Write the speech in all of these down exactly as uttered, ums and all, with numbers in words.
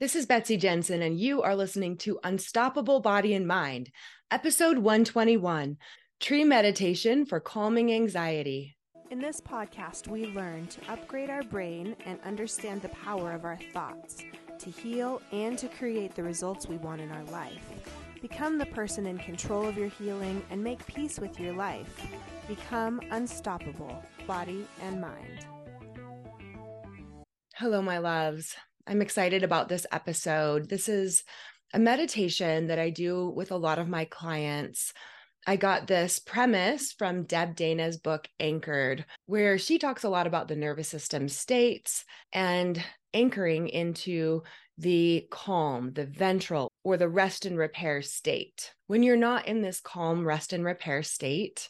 This is Betsy Jensen, and you are listening to Unstoppable Body and Mind, episode one twenty-one, Tree Meditation for Calming Anxiety. In this podcast, we learn to upgrade our brain and understand the power of our thoughts, to heal and to create the results we want in our life. Become the person in control of your healing and make peace with your life. Become unstoppable, body and mind. Hello, my loves. I'm excited about this episode. This is a meditation that I do with a lot of my clients. I got this premise from Deb Dana's book, Anchored, where she talks a lot about the nervous system states and anchoring into the calm, the ventral, or the rest and repair state. When you're not in this calm rest and repair state,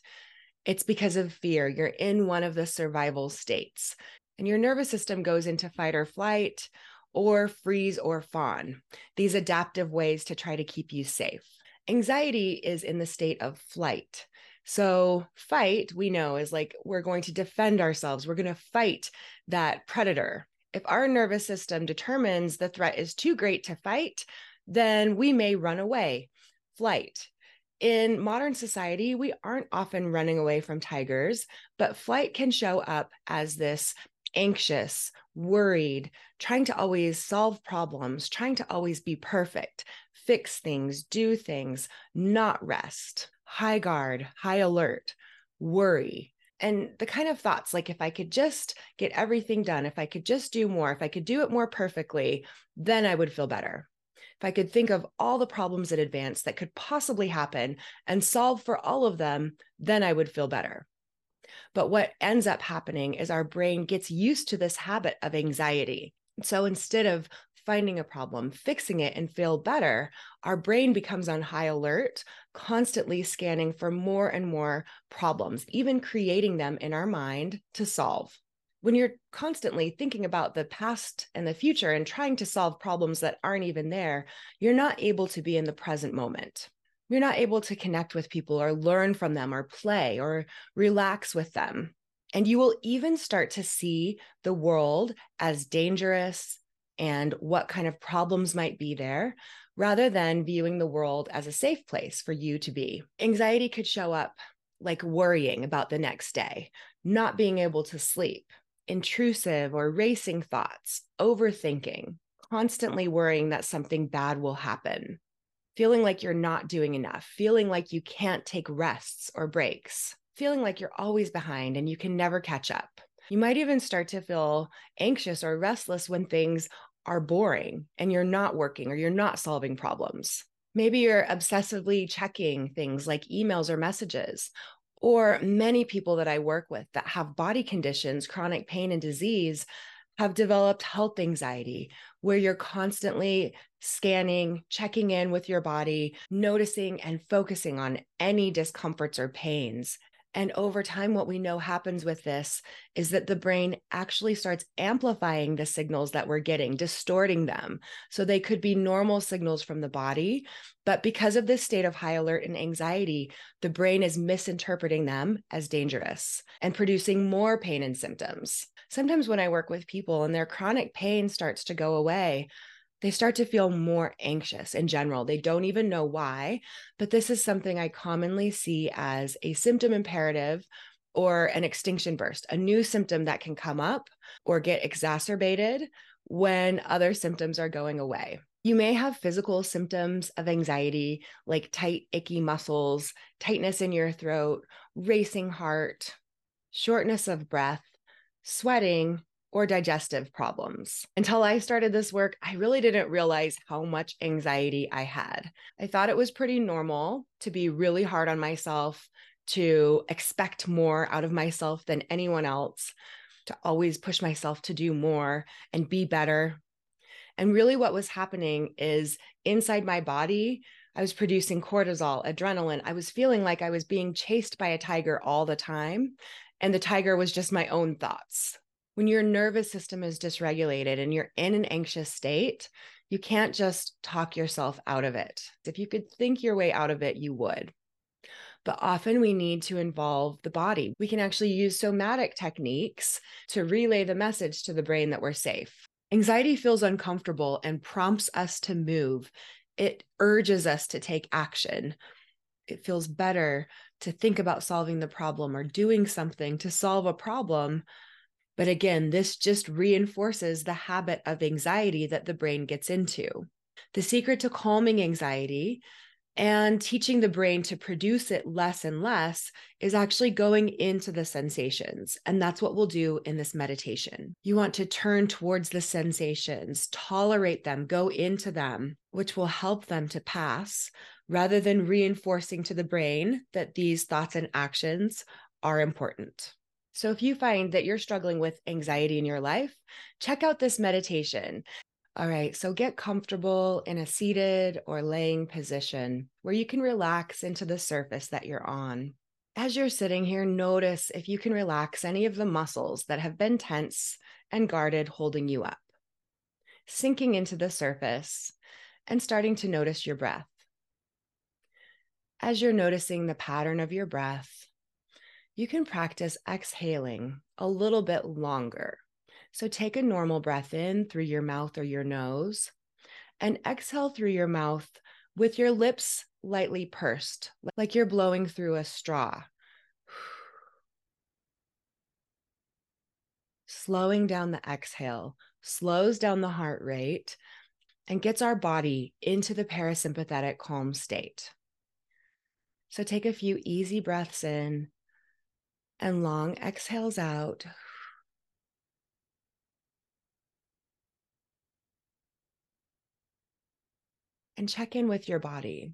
it's because of fear. You're in one of the survival states, and your nervous system goes into fight or flight, or freeze or fawn, these adaptive ways to try to keep you safe. Anxiety is in the state of flight. So fight, we know, is like we're going to defend ourselves. We're going to fight that predator. If our nervous system determines the threat is too great to fight, then we may run away. Flight. In modern society, we aren't often running away from tigers, but flight can show up as this anxious, worried, trying to always solve problems, trying to always be perfect, fix things, do things, not rest, high guard, high alert, worry. And the kind of thoughts like, if I could just get everything done, if I could just do more, if I could do it more perfectly, then I would feel better. If I could think of all the problems in advance that could possibly happen and solve for all of them, then I would feel better. But what ends up happening is our brain gets used to this habit of anxiety. So instead of finding a problem, fixing it, and feel better, our brain becomes on high alert, constantly scanning for more and more problems, even creating them in our mind to solve. When you're constantly thinking about the past and the future and trying to solve problems that aren't even there, you're not able to be in the present moment. You're not able to connect with people or learn from them or play or relax with them. And you will even start to see the world as dangerous and what kind of problems might be there, rather than viewing the world as a safe place for you to be. Anxiety could show up like worrying about the next day, not being able to sleep, intrusive or racing thoughts, overthinking, constantly worrying that something bad will happen, feeling like you're not doing enough, feeling like you can't take rests or breaks, feeling like you're always behind and you can never catch up. You might even start to feel anxious or restless when things are boring and you're not working or you're not solving problems. Maybe you're obsessively checking things like emails or messages, or many people that I work with that have body conditions, chronic pain and disease, have developed health anxiety, where you're constantly scanning, checking in with your body, noticing and focusing on any discomforts or pains. And over time, what we know happens with this is that the brain actually starts amplifying the signals that we're getting, distorting them. So they could be normal signals from the body, but because of this state of high alert and anxiety, the brain is misinterpreting them as dangerous and producing more pain and symptoms. Sometimes when I work with people and their chronic pain starts to go away, they start to feel more anxious in general. They don't even know why, but this is something I commonly see as a symptom imperative or an extinction burst, a new symptom that can come up or get exacerbated when other symptoms are going away. You may have physical symptoms of anxiety, like tight, icky muscles, tightness in your throat, racing heart, shortness of breath, sweating, or digestive problems. Until I started this work, I really didn't realize how much anxiety I had. I thought it was pretty normal to be really hard on myself, to expect more out of myself than anyone else, to always push myself to do more and be better. And really what was happening is inside my body, I was producing cortisol, adrenaline. I was feeling like I was being chased by a tiger all the time. And the tiger was just my own thoughts. When your nervous system is dysregulated and you're in an anxious state, you can't just talk yourself out of it. If you could think your way out of it, you would. But often we need to involve the body. We can actually use somatic techniques to relay the message to the brain that we're safe. Anxiety feels uncomfortable and prompts us to move. It urges us to take action. It feels better to think about solving the problem or doing something to solve a problem. But again, this just reinforces the habit of anxiety that the brain gets into. The secret to calming anxiety and teaching the brain to produce it less and less is actually going into the sensations. And that's what we'll do in this meditation. You want to turn towards the sensations, tolerate them, go into them, which will help them to pass, rather than reinforcing to the brain that these thoughts and actions are important. So if you find that you're struggling with anxiety in your life, check out this meditation. All right, so get comfortable in a seated or laying position where you can relax into the surface that you're on. As you're sitting here, notice if you can relax any of the muscles that have been tense and guarded holding you up. Sinking into the surface and starting to notice your breath. As you're noticing the pattern of your breath, you can practice exhaling a little bit longer. So take a normal breath in through your mouth or your nose and exhale through your mouth with your lips lightly pursed, like you're blowing through a straw. Slowing down the exhale slows down the heart rate and gets our body into the parasympathetic calm state. So take a few easy breaths in and long exhales out. And check in with your body.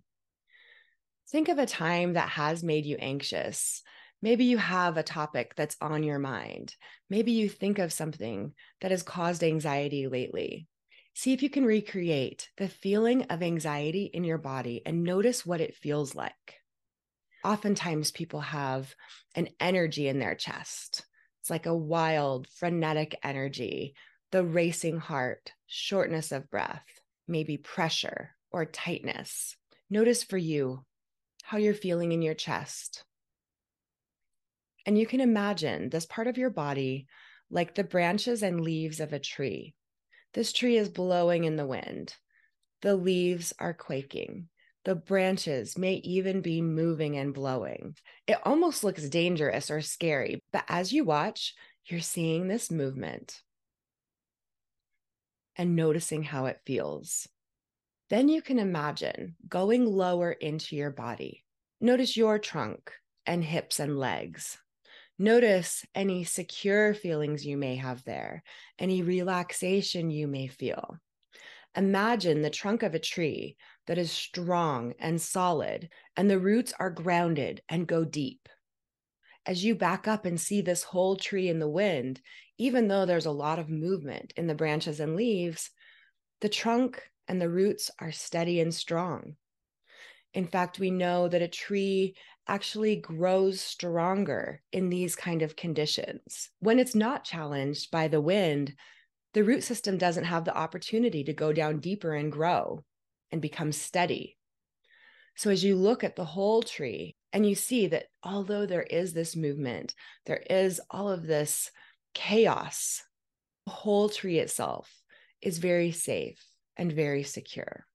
Think of a time that has made you anxious. Maybe you have a topic that's on your mind. Maybe you think of something that has caused anxiety lately. See if you can recreate the feeling of anxiety in your body and notice what it feels like. Oftentimes people have an energy in their chest. It's like a wild, frenetic energy, the racing heart, shortness of breath, maybe pressure or tightness. Notice for you how you're feeling in your chest. And you can imagine this part of your body like the branches and leaves of a tree. This tree is blowing in the wind. The leaves are quaking. The branches may even be moving and blowing. It almost looks dangerous or scary, but as you watch, you're seeing this movement and noticing how it feels. Then you can imagine going lower into your body. Notice your trunk and hips and legs. Notice any secure feelings you may have there, any relaxation you may feel. Imagine the trunk of a tree that is strong and solid, and the roots are grounded and go deep. As you back up and see this whole tree in the wind, even though there's a lot of movement in the branches and leaves, the trunk and the roots are steady and strong. In fact, we know that a tree actually grows stronger in these kind of conditions. When it's not challenged by the wind, the root system doesn't have the opportunity to go down deeper and grow and become steady. So as you look at the whole tree and you see that although there is this movement, there is all of this chaos, the whole tree itself is very safe and very secure.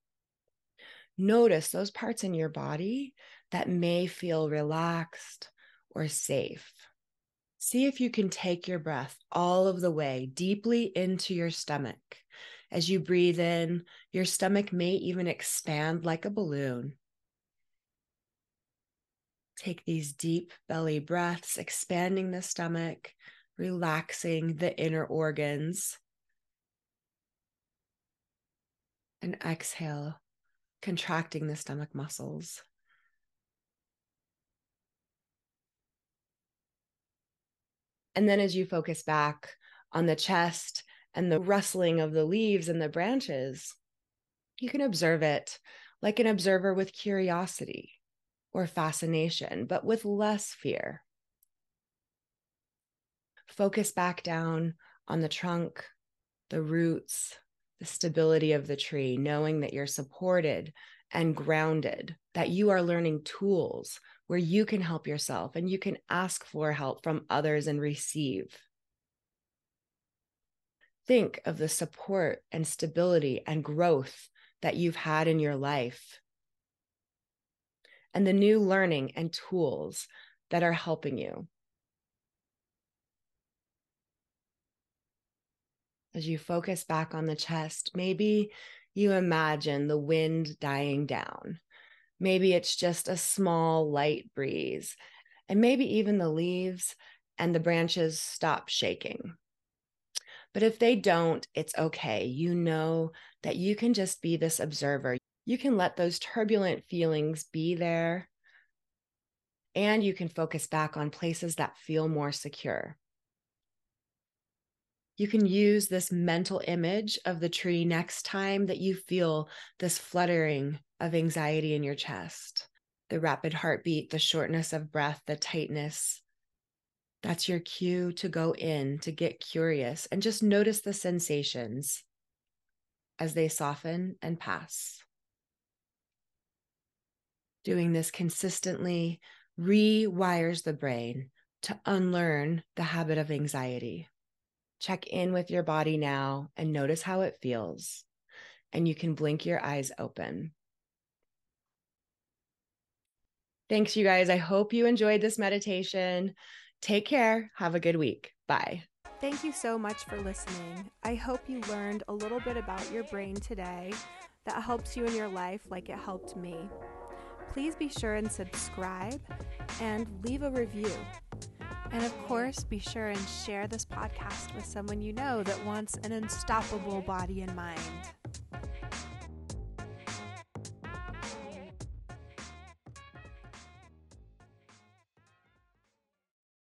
Notice those parts in your body that may feel relaxed or safe. See if you can take your breath all of the way deeply into your stomach. As you breathe in, your stomach may even expand like a balloon. Take these deep belly breaths, expanding the stomach, relaxing the inner organs. And exhale, contracting the stomach muscles. And then as you focus back on the chest and the rustling of the leaves and the branches, you can observe it like an observer with curiosity or fascination, but with less fear. Focus back down on the trunk, the roots, the stability of the tree, knowing that you're supported and grounded, that you are learning tools where you can help yourself and you can ask for help from others and receive. think of the support and stability and growth that you've had in your life and the new learning and tools that are helping you as you focus back on the chest. Maybe you imagine the wind dying down. Maybe it's just a small light breeze, and maybe even the leaves and the branches stop shaking. But if they don't, it's okay. You know that you can just be this observer. You can let those turbulent feelings be there, and you can focus back on places that feel more secure. You can use this mental image of the tree next time that you feel this fluttering of anxiety in your chest, the rapid heartbeat, the shortness of breath, the tightness. That's your cue to go in, to get curious, and just notice the sensations as they soften and pass. Doing this consistently rewires the brain to unlearn the habit of anxiety. Check in with your body now and notice how it feels. And you can blink your eyes open. Thanks, you guys. I hope you enjoyed this meditation. Take care. Have a good week. Bye. Thank you so much for listening. I hope you learned a little bit about your brain today that helps you in your life like it helped me. Please be sure and subscribe and leave a review. And of course, be sure and share this podcast with someone you know that wants an unstoppable body and mind.